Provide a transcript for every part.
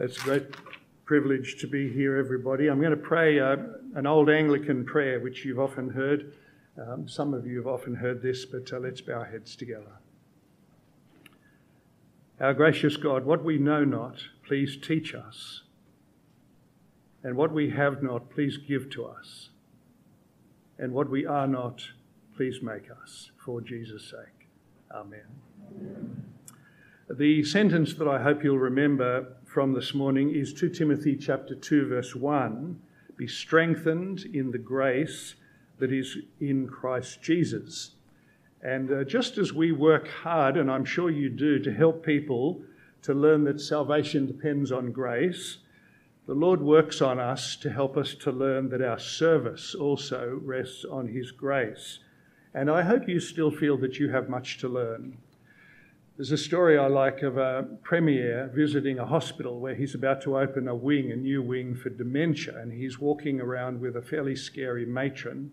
It's a great privilege to be here, everybody. I'm going to pray an old Anglican prayer, which you've often heard. Some of you have often heard this, but let's bow our heads together. Our gracious God, what we know not, please teach us. And what we have not, please give to us. And what we are not, please make us. For Jesus' sake. Amen. Amen. The sentence that I hope you'll remember from this morning is 2 Timothy chapter 2, verse 1. Be strengthened in the grace that is in Christ Jesus. And just as we work hard, and I'm sure you do, to help people to learn that salvation depends on grace, the Lord works on us to help us to learn that our service also rests on his grace. And I hope you still feel that you have much to learn. There's a story I like of a premier visiting a hospital where he's about to open a new wing for dementia, and he's walking around with a fairly scary matron.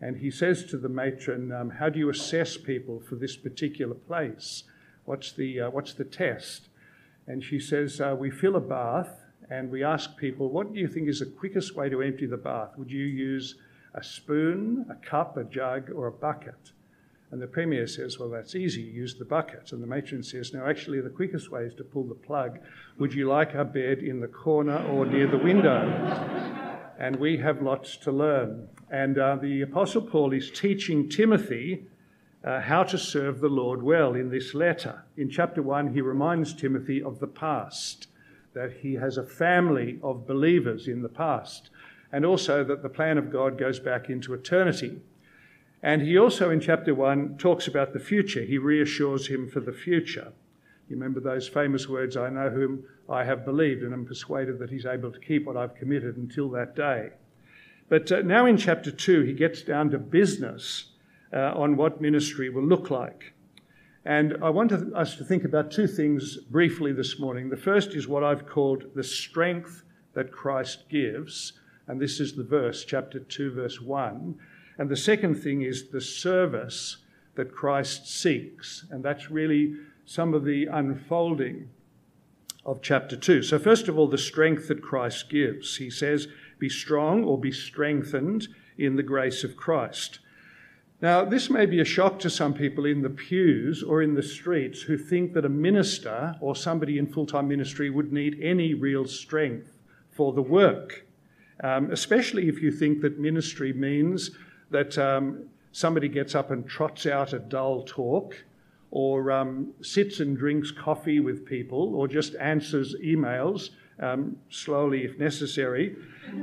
And he says to the matron, how do you assess people for this particular place? What's the test? And she says, we fill a bath and we ask people, what do you think is the quickest way to empty the bath? Would you use a spoon, a cup, a jug, or a bucket? And the premier says, well, that's easy, use the bucket. And the matron says, no, actually the quickest way is to pull the plug. Would you like a bed in the corner or near the window? And we have lots to learn. And the Apostle Paul is teaching Timothy how to serve the Lord well in this letter. In chapter 1, he reminds Timothy of the past, that he has a family of believers in the past, and also that the plan of God goes back into eternity. And he also, in chapter 1, talks about the future. He reassures him for the future. You remember those famous words, I know whom I have believed and am persuaded that he's able to keep what I've committed until that day. But now in chapter 2, he gets down to business on what ministry will look like. And I want us to think about two things briefly this morning. The first is what I've called the strength that Christ gives. And this is the verse, chapter 2, verse 1. And the second thing is the service that Christ seeks. And that's really some of the unfolding of chapter 2. So first of all, the strength that Christ gives. He says, be strong or be strengthened in the grace of Christ. Now, this may be a shock to some people in the pews or in the streets who think that a minister or somebody in full-time ministry would need any real strength for the work, especially if you think that ministry means that somebody gets up and trots out a dull talk, or sits and drinks coffee with people, or just answers emails slowly if necessary.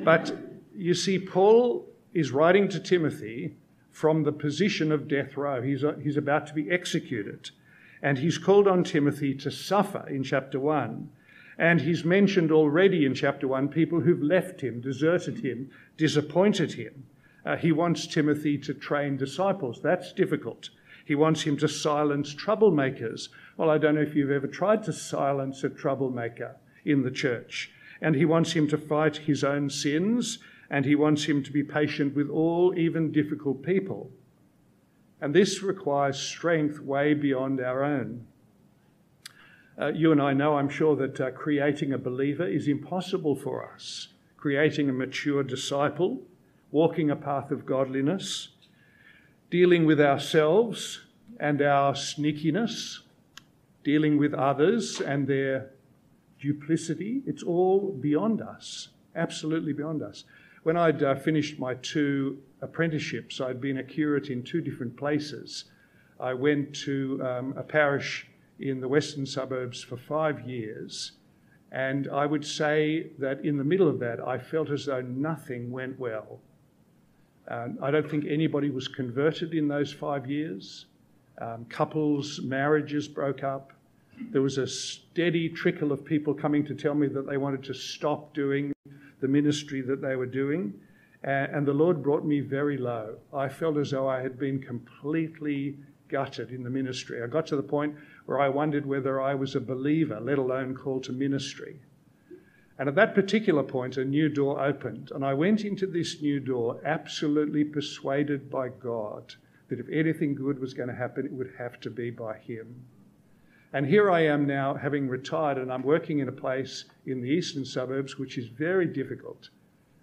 But you see, Paul is writing to Timothy from the position of death row. He's about to be executed. And he's called on Timothy to suffer in chapter 1. And he's mentioned already in chapter 1 people who've left him, deserted him, disappointed him. He wants Timothy to train disciples. That's difficult. He wants him to silence troublemakers. Well, I don't know if you've ever tried to silence a troublemaker in the church. And he wants him to fight his own sins, and he wants him to be patient with all, even difficult people. And this requires strength way beyond our own. You and I know, I'm sure, that creating a believer is impossible for us. Creating a mature disciple, walking a path of godliness, dealing with ourselves and our sneakiness, dealing with others and their duplicity. It's all beyond us, absolutely beyond us. When I'd finished my two apprenticeships, I'd been a curate in two different places. I went to a parish in the western suburbs for 5 years, and I would say that in the middle of that, I felt as though nothing went well. I don't think anybody was converted in those 5 years. Couples, marriages broke up. There was a steady trickle of people coming to tell me that they wanted to stop doing the ministry that they were doing. And the Lord brought me very low. I felt as though I had been completely gutted in the ministry. I got to the point where I wondered whether I was a believer, let alone called to ministry. And at that particular point, a new door opened. And I went into this new door absolutely persuaded by God that if anything good was going to happen, it would have to be by him. And here I am now, having retired, and I'm working in a place in the eastern suburbs which is very difficult.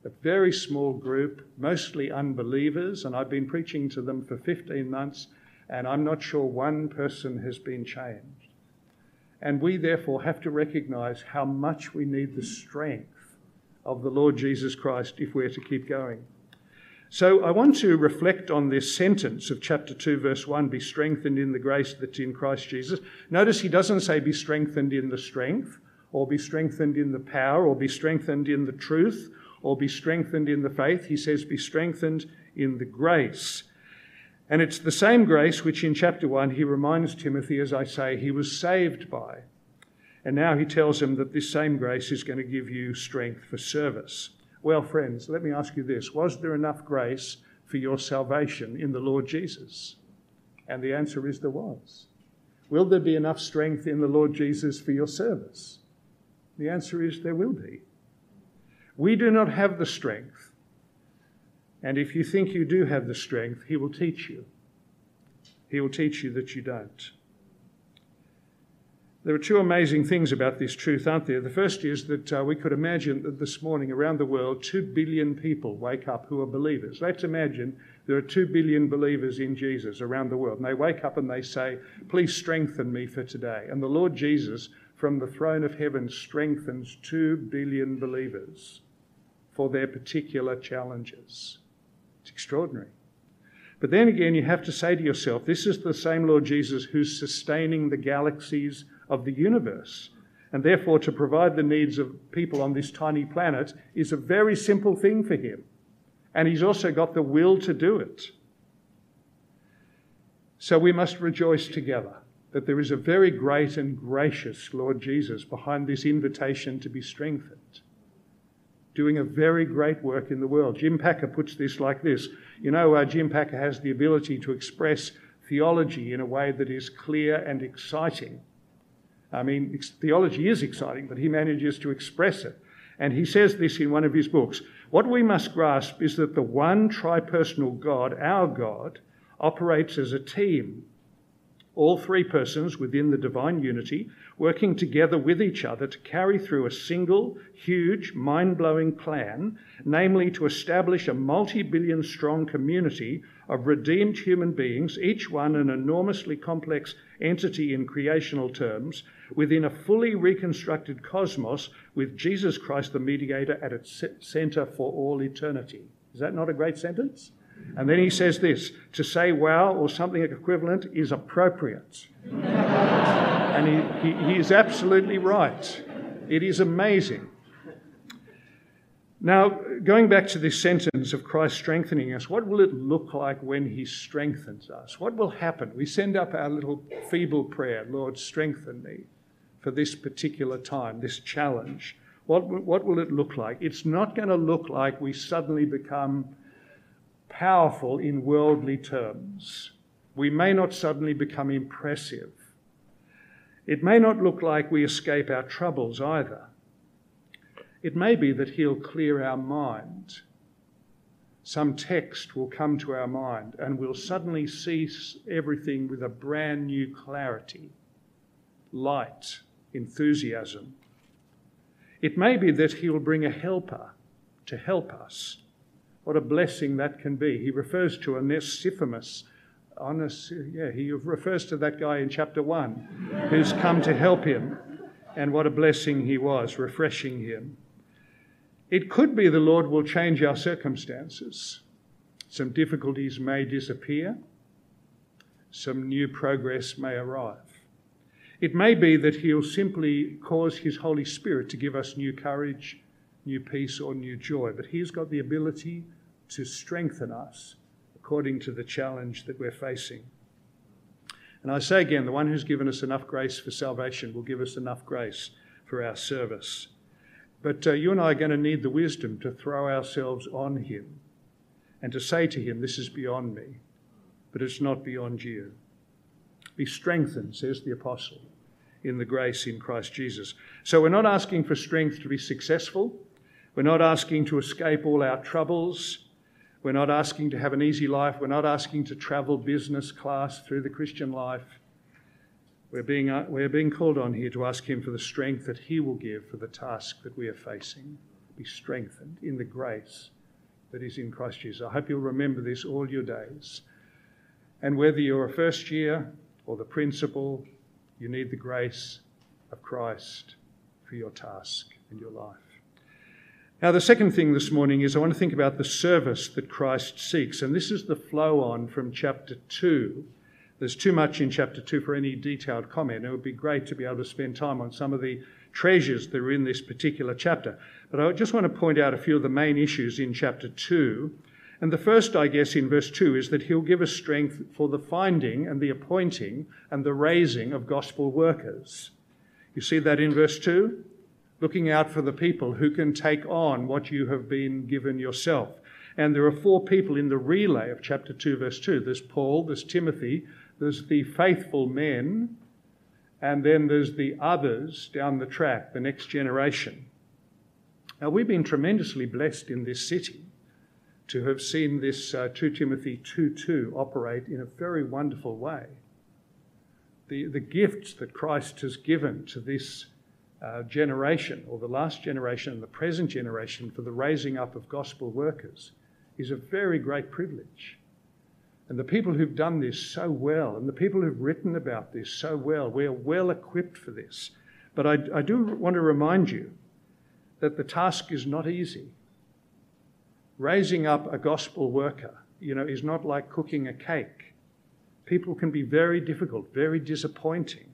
A very small group, mostly unbelievers, and I've been preaching to them for 15 months, and I'm not sure one person has been changed. And we therefore have to recognise how much we need the strength of the Lord Jesus Christ if we're to keep going. So I want to reflect on this sentence of chapter 2, verse 1, be strengthened in the grace that's in Christ Jesus. Notice he doesn't say be strengthened in the strength, or be strengthened in the power, or be strengthened in the truth, or be strengthened in the faith. He says be strengthened in the grace. And it's the same grace which in chapter 1 he reminds Timothy, as I say, he was saved by. And now he tells him that this same grace is going to give you strength for service. Well, friends, let me ask you this. Was there enough grace for your salvation in the Lord Jesus? And the answer is there was. Will there be enough strength in the Lord Jesus for your service? The answer is there will be. We do not have the strength. And if you think you do have the strength, he will teach you. He will teach you that you don't. There are two amazing things about this truth, aren't there? The first is that we could imagine that this morning around the world, 2 billion people wake up who are believers. Let's imagine there are 2 billion believers in Jesus around the world. And they wake up and they say, please strengthen me for today. And the Lord Jesus, from the throne of heaven, strengthens 2 billion believers for their particular challenges. It's extraordinary. But then again, you have to say to yourself, this is the same Lord Jesus who's sustaining the galaxies of the universe. And therefore, to provide the needs of people on this tiny planet is a very simple thing for him. And he's also got the will to do it. So we must rejoice together that there is a very great and gracious Lord Jesus behind this invitation to be strengthened, doing a very great work in the world. Jim Packer puts this like this. You know, Jim Packer has the ability to express theology in a way that is clear and exciting. I mean, theology is exciting, but he manages to express it. And he says this in one of his books. What we must grasp is that the one tripersonal God, our God, operates as a team. All three persons within the divine unity, working together with each other to carry through a single, huge, mind-blowing plan, namely to establish a multi-billion strong community of redeemed human beings, each one an enormously complex entity in creational terms, within a fully reconstructed cosmos with Jesus Christ the mediator at its centre for all eternity. Is that not a great sentence? And then he says this, to say wow or something equivalent is appropriate. And he is absolutely right. It is amazing. Now, going back to this sentence of Christ strengthening us, what will it look like when he strengthens us? What will happen? We send up our little feeble prayer, Lord, strengthen me for this particular time, this challenge. What will it look like? It's not going to look like we suddenly become powerful in worldly terms. We may not suddenly become impressive. It may not look like we escape our troubles either. It may be that he'll clear our mind. Some text will come to our mind and we'll suddenly see everything with a brand new clarity, light, enthusiasm. It may be that he'll bring a helper to help us. What a blessing that can be. He refers to Onesiphorus. He refers to that guy in chapter 1 who's come to help him. And what a blessing he was, refreshing him. It could be the Lord will change our circumstances. Some difficulties may disappear. Some new progress may arrive. It may be that he'll simply cause his Holy Spirit to give us new courage, new peace, or new joy. But he's got the ability to strengthen us according to the challenge that we're facing. And I say again, the one who's given us enough grace for salvation will give us enough grace for our service. But you and I are going to need the wisdom to throw ourselves on him and to say to him, this is beyond me, but it's not beyond you. Be strengthened, says the apostle, in the grace in Christ Jesus. So we're not asking for strength to be successful. We're not asking to escape all our troubles. We're not asking to have an easy life. We're not asking to travel business class through the Christian life. We're being called on here to ask him for the strength that he will give for the task that we are facing. Be strengthened in the grace that is in Christ Jesus. I hope you'll remember this all your days. And whether you're a first year or the principal, you need the grace of Christ for your task and your life. Now, the second thing this morning is I want to think about the service that Christ seeks. And this is the flow on from chapter 2. There's too much in chapter 2 for any detailed comment. It would be great to be able to spend time on some of the treasures that are in this particular chapter. But I just want to point out a few of the main issues in chapter 2. And the first, I guess, in verse 2 is that he'll give us strength for the finding and the appointing and the raising of gospel workers. You see that in verse 2? Looking out for the people who can take on what you have been given yourself. And there are four people in the relay of chapter 2, verse 2. There's Paul, there's Timothy, there's the faithful men, and then there's the others down the track, the next generation. Now, we've been tremendously blessed in this city to have seen this 2 Timothy 2:2 operate in a very wonderful way. The gifts that Christ has given to this generation, or the last generation and the present generation, for the raising up of gospel workers is a very great privilege. And the people who've done this so well, and the people who've written about this so well, we are well equipped for this. But I do want to remind you that the task is not easy. Raising up a gospel worker, is not like cooking a cake. People can be very difficult, very disappointing.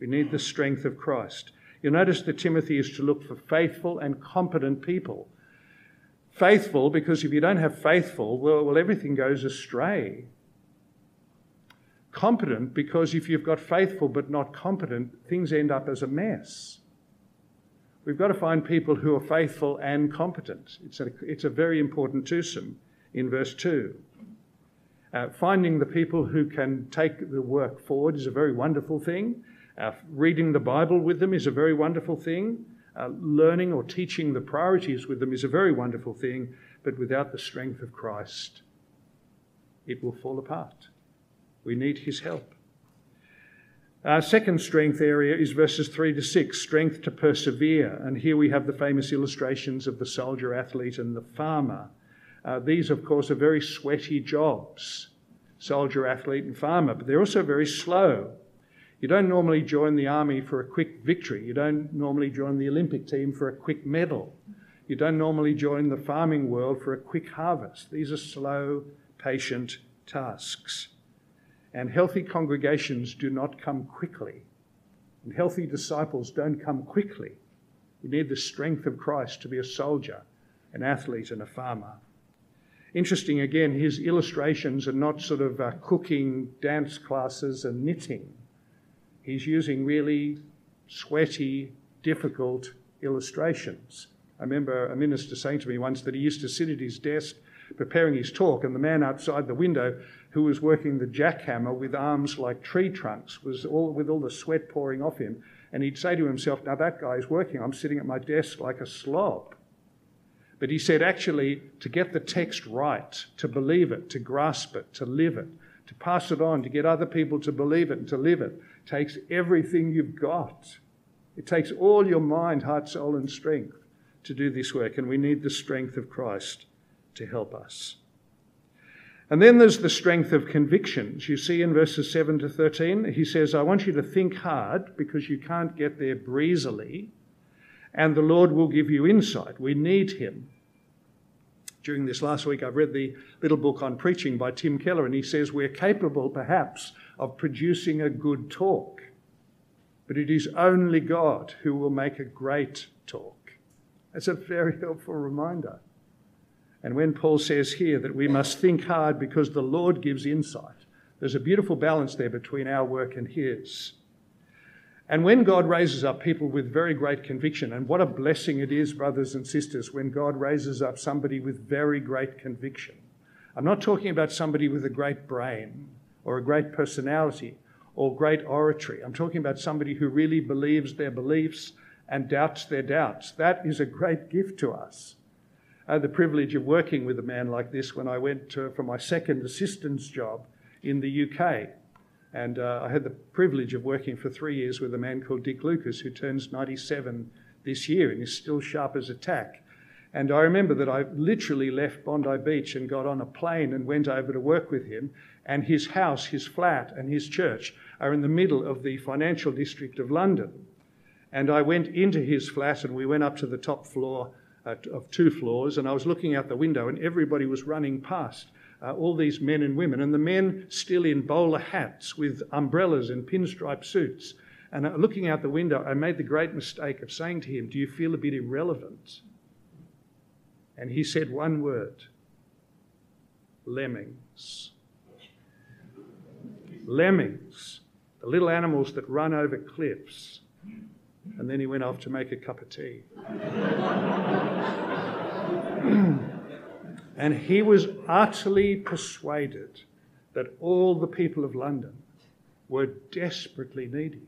We need the strength of Christ. You'll notice that Timothy is to look for faithful and competent people. Faithful, because if you don't have faithful, well, everything goes astray. Competent, because if you've got faithful but not competent, things end up as a mess. We've got to find people who are faithful and competent. It's a very important twosome in verse 2. Finding the people who can take the work forward is a very wonderful thing. Reading the Bible with them is a very wonderful thing. Learning or teaching the priorities with them is a very wonderful thing. But without the strength of Christ, it will fall apart. We need his help. Our second strength area is verses 3 to 6, strength to persevere. And here we have the famous illustrations of the soldier, athlete, and the farmer. These, of course, are very sweaty jobs, soldier, athlete, and farmer, but they're also very slow. You don't normally join the army for a quick victory. You don't normally join the Olympic team for a quick medal. You don't normally join the farming world for a quick harvest. These are slow, patient tasks. And healthy congregations do not come quickly. And healthy disciples don't come quickly. You need the strength of Christ to be a soldier, an athlete, and a farmer. Interesting, again, his illustrations are not sort of cooking, dance classes, and knitting. He's using really sweaty, difficult illustrations. I remember a minister saying to me once that he used to sit at his desk preparing his talk, and the man outside the window who was working the jackhammer with arms like tree trunks was with all the sweat pouring off him, and he'd say to himself, now that guy's working, I'm sitting at my desk like a slob. But he said actually to get the text right, to believe it, to grasp it, to live it, to pass it on, to get other people to believe it and to live it, takes everything you've got. It takes all your mind, heart, soul, and strength to do this work, and we need the strength of Christ to help us. And then there's the strength of convictions. You see in verses 7 to 13, he says, I want you to think hard because you can't get there breezily, and the Lord will give you insight. We need him. During this last week, I've read the little book on preaching by Tim Keller, and he says we're capable, perhaps, of producing a good talk, but it is only God who will make a great talk. That's a very helpful reminder. And when Paul says here that we must think hard because the Lord gives insight, there's a beautiful balance there between our work and his. And when God raises up people with very great conviction, and what a blessing it is, brothers and sisters, when God raises up somebody with very great conviction. I'm not talking about somebody with a great brain or a great personality or great oratory. I'm talking about somebody who really believes their beliefs and doubts their doubts. That is a great gift to us. I had the privilege of working with a man like this when I went for my second assistant's job in the UK. And I had the privilege of working for 3 years with a man called Dick Lucas, who turns 97 this year and is still sharp as a tack. And I remember that I literally left Bondi Beach and got on a plane and went over to work with him. And his house, his flat, and his church are in the middle of the financial district of London. And I went into his flat and we went up to the top floor of 2 floors, and I was looking out the window and everybody was running past. All these men and women, and the men still in bowler hats with umbrellas and pinstripe suits. And looking out the window, I made the great mistake of saying to him, "Do you feel a bit irrelevant?" And he said one word: lemmings. Lemmings, the little animals that run over cliffs. And then he went off to make a cup of tea. And he was utterly persuaded that all the people of London were desperately needy.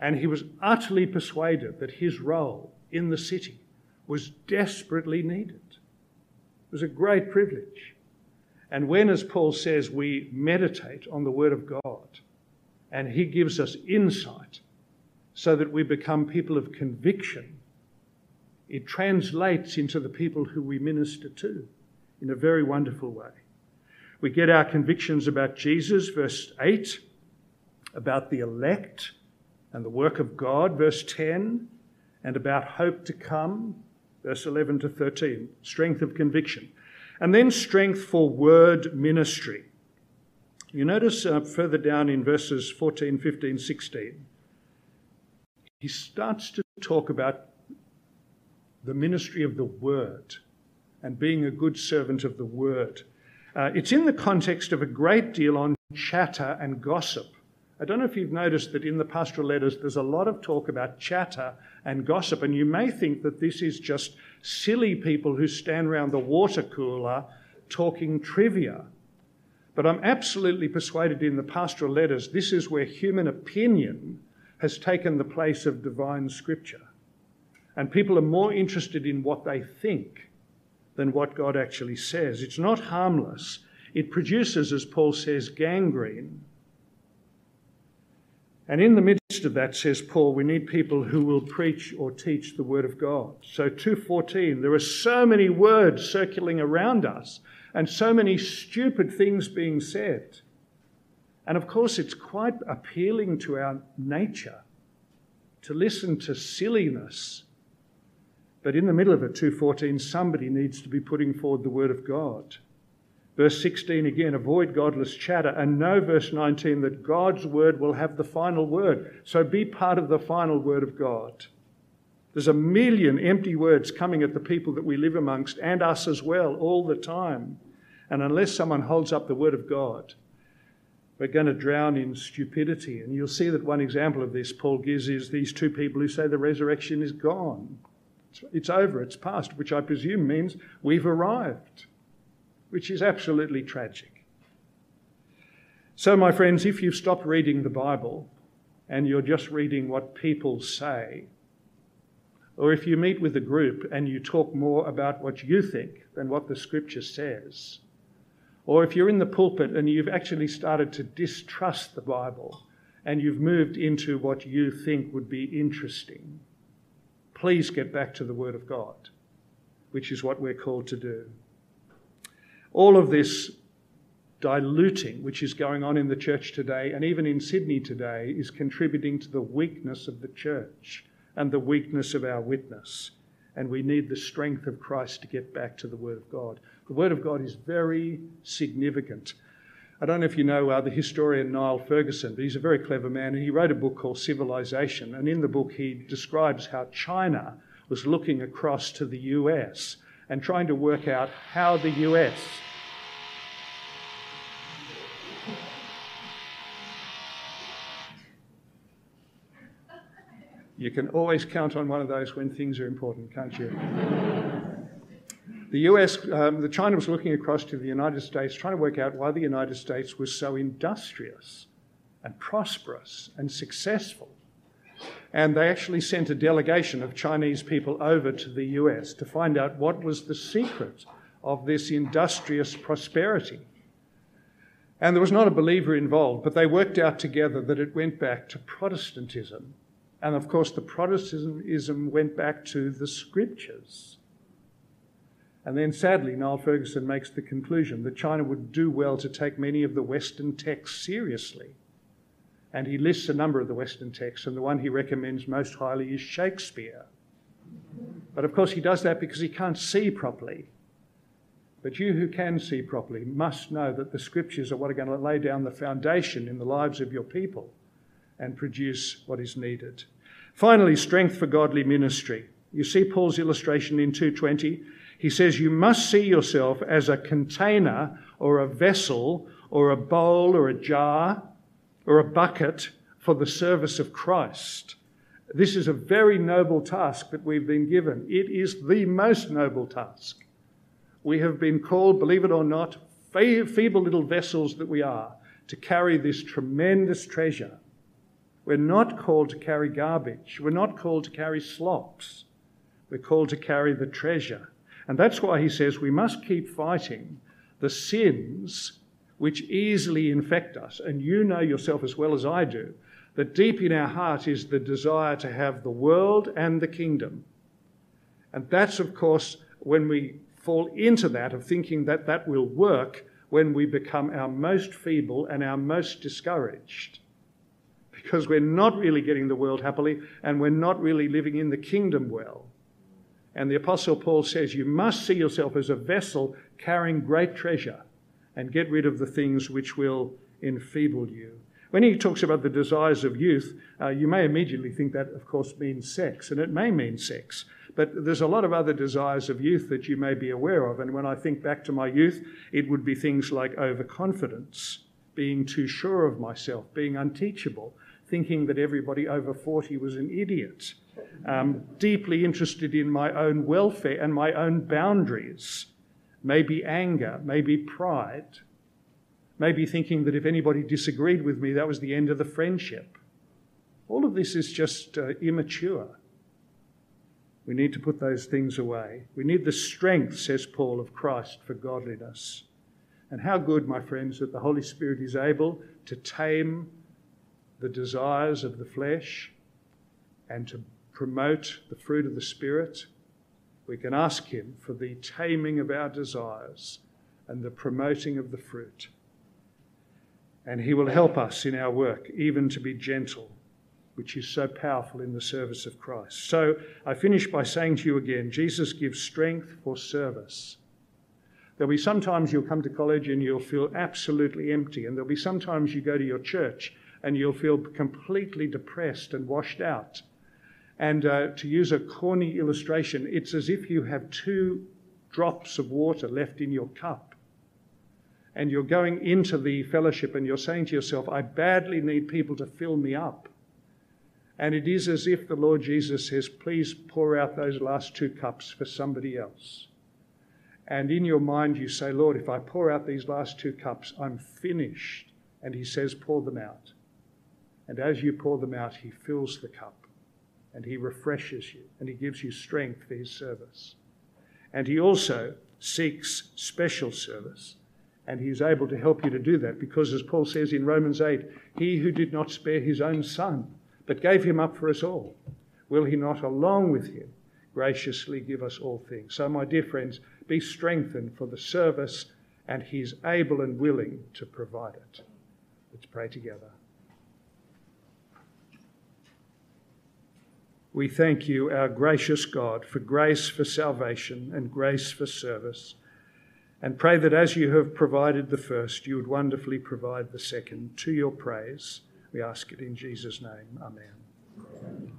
And he was utterly persuaded that his role in the city was desperately needed. It was a great privilege. And when, as Paul says, we meditate on the Word of God and he gives us insight so that we become people of conviction, it translates into the people who we minister to in a very wonderful way. We get our convictions about Jesus, verse 8, about the elect and the work of God, verse 10, and about hope to come, verse 11 to 13, strength of conviction. And then strength for word ministry. You notice further down in verses 14, 15, 16, he starts to talk about the ministry of the Word and being a good servant of the Word. It's in the context of a great deal on chatter and gossip. I don't know if you've noticed that in the pastoral letters there's a lot of talk about chatter and gossip, and you may think that this is just silly people who stand around the water cooler talking trivia. But I'm absolutely persuaded in the pastoral letters this is where human opinion has taken the place of divine scripture. And people are more interested in what they think than what God actually says. It's not harmless. It produces, as Paul says, gangrene. And in the midst of that, says Paul, we need people who will preach or teach the Word of God. So 2:14, there are so many words circulating around us and so many stupid things being said. And of course, it's quite appealing to our nature to listen to silliness. But in the middle of it, 2:14, somebody needs to be putting forward the Word of God. Verse 16 again, avoid godless chatter. And know, verse 19, that God's Word will have the final word. So be part of the final Word of God. There's a million empty words coming at the people that we live amongst and us as well all the time. And unless someone holds up the Word of God, we're going to drown in stupidity. And you'll see that one example of this Paul gives is these 2 people who say the resurrection is gone. It's over, it's past, which I presume means we've arrived, which is absolutely tragic. So, my friends, if you've stopped reading the Bible and you're just reading what people say, or if you meet with a group and you talk more about what you think than what the Scripture says, or if you're in the pulpit and you've actually started to distrust the Bible and you've moved into what you think would be interesting, please get back to the Word of God, which is what we're called to do. All of this diluting, which is going on in the church today, and even in Sydney today, is contributing to the weakness of the church and the weakness of our witness. And we need the strength of Christ to get back to the Word of God. The Word of God is very significant. I don't know if you know the historian Niall Ferguson, but he's a very clever man, and he wrote a book called Civilization. And in the book, he describes how China was looking across to the US and trying to work out how the US You can always count on one of those when things are important, can't you? China was looking across to the United States, trying to work out why the United States was so industrious and prosperous and successful. And they actually sent a delegation of Chinese people over to the US to find out what was the secret of this industrious prosperity. And there was not a believer involved, but they worked out together that it went back to Protestantism. And of course, the Protestantism went back to the scriptures. And then sadly, Niall Ferguson makes the conclusion that China would do well to take many of the Western texts seriously. And he lists a number of the Western texts, and the one he recommends most highly is Shakespeare. But of course, he does that because he can't see properly. But you who can see properly must know that the scriptures are what are going to lay down the foundation in the lives of your people and produce what is needed. Finally, strength for godly ministry. You see Paul's illustration in 2:20. He says you must see yourself as a container or a vessel or a bowl or a jar or a bucket for the service of Christ. This is a very noble task that we've been given. It is the most noble task. We have been called, believe it or not, feeble little vessels that we are, to carry this tremendous treasure. We're not called to carry garbage. We're not called to carry slops. We're called to carry the treasure. And that's why he says we must keep fighting the sins which easily infect us. And you know yourself as well as I do that deep in our heart is the desire to have the world and the kingdom. And that's, of course, when we fall into that of thinking that that will work, when we become our most feeble and our most discouraged, because we're not really getting the world happily and we're not really living in the kingdom well. And the Apostle Paul says you must see yourself as a vessel carrying great treasure and get rid of the things which will enfeeble you. When he talks about the desires of youth, you may immediately think that, of course, means sex, and it may mean sex. But there's a lot of other desires of youth that you may be aware of. And when I think back to my youth, it would be things like overconfidence, being too sure of myself, being unteachable, thinking that everybody over 40 was an idiot, deeply interested in my own welfare and my own boundaries, maybe anger, maybe pride, maybe thinking that if anybody disagreed with me, that was the end of the friendship. All of this is just immature. We need to put those things away. We need the strength, says Paul, of Christ for godliness. And how good, my friends, that the Holy Spirit is able to tame the desires of the flesh and to promote the fruit of the Spirit. We can ask him for the taming of our desires and the promoting of the fruit. And he will help us in our work, even to be gentle, which is so powerful in the service of Christ. So I finish by saying to you again, Jesus gives strength for service. There'll be sometimes you'll come to college and you'll feel absolutely empty. And there'll be sometimes you go to your church and you'll feel completely depressed and washed out. And to use a corny illustration, it's as if you have 2 drops of water left in your cup. And you're going into the fellowship and you're saying to yourself, I badly need people to fill me up. And it is as if the Lord Jesus says, please pour out those last 2 cups for somebody else. And in your mind you say, Lord, if I pour out these last 2 cups, I'm finished. And he says, pour them out. And as you pour them out, he fills the cup and he refreshes you and he gives you strength for his service. And he also seeks special service. And he's able to help you to do that because, as Paul says in Romans 8, he who did not spare his own son, but gave him up for us all, will he not along with him graciously give us all things? So, my dear friends, be strengthened for the service, and he's able and willing to provide it. Let's pray together. We thank you, our gracious God, for grace for salvation and grace for service, and pray that as you have provided the first, you would wonderfully provide the second to your praise. We ask it in Jesus' name. Amen. Amen.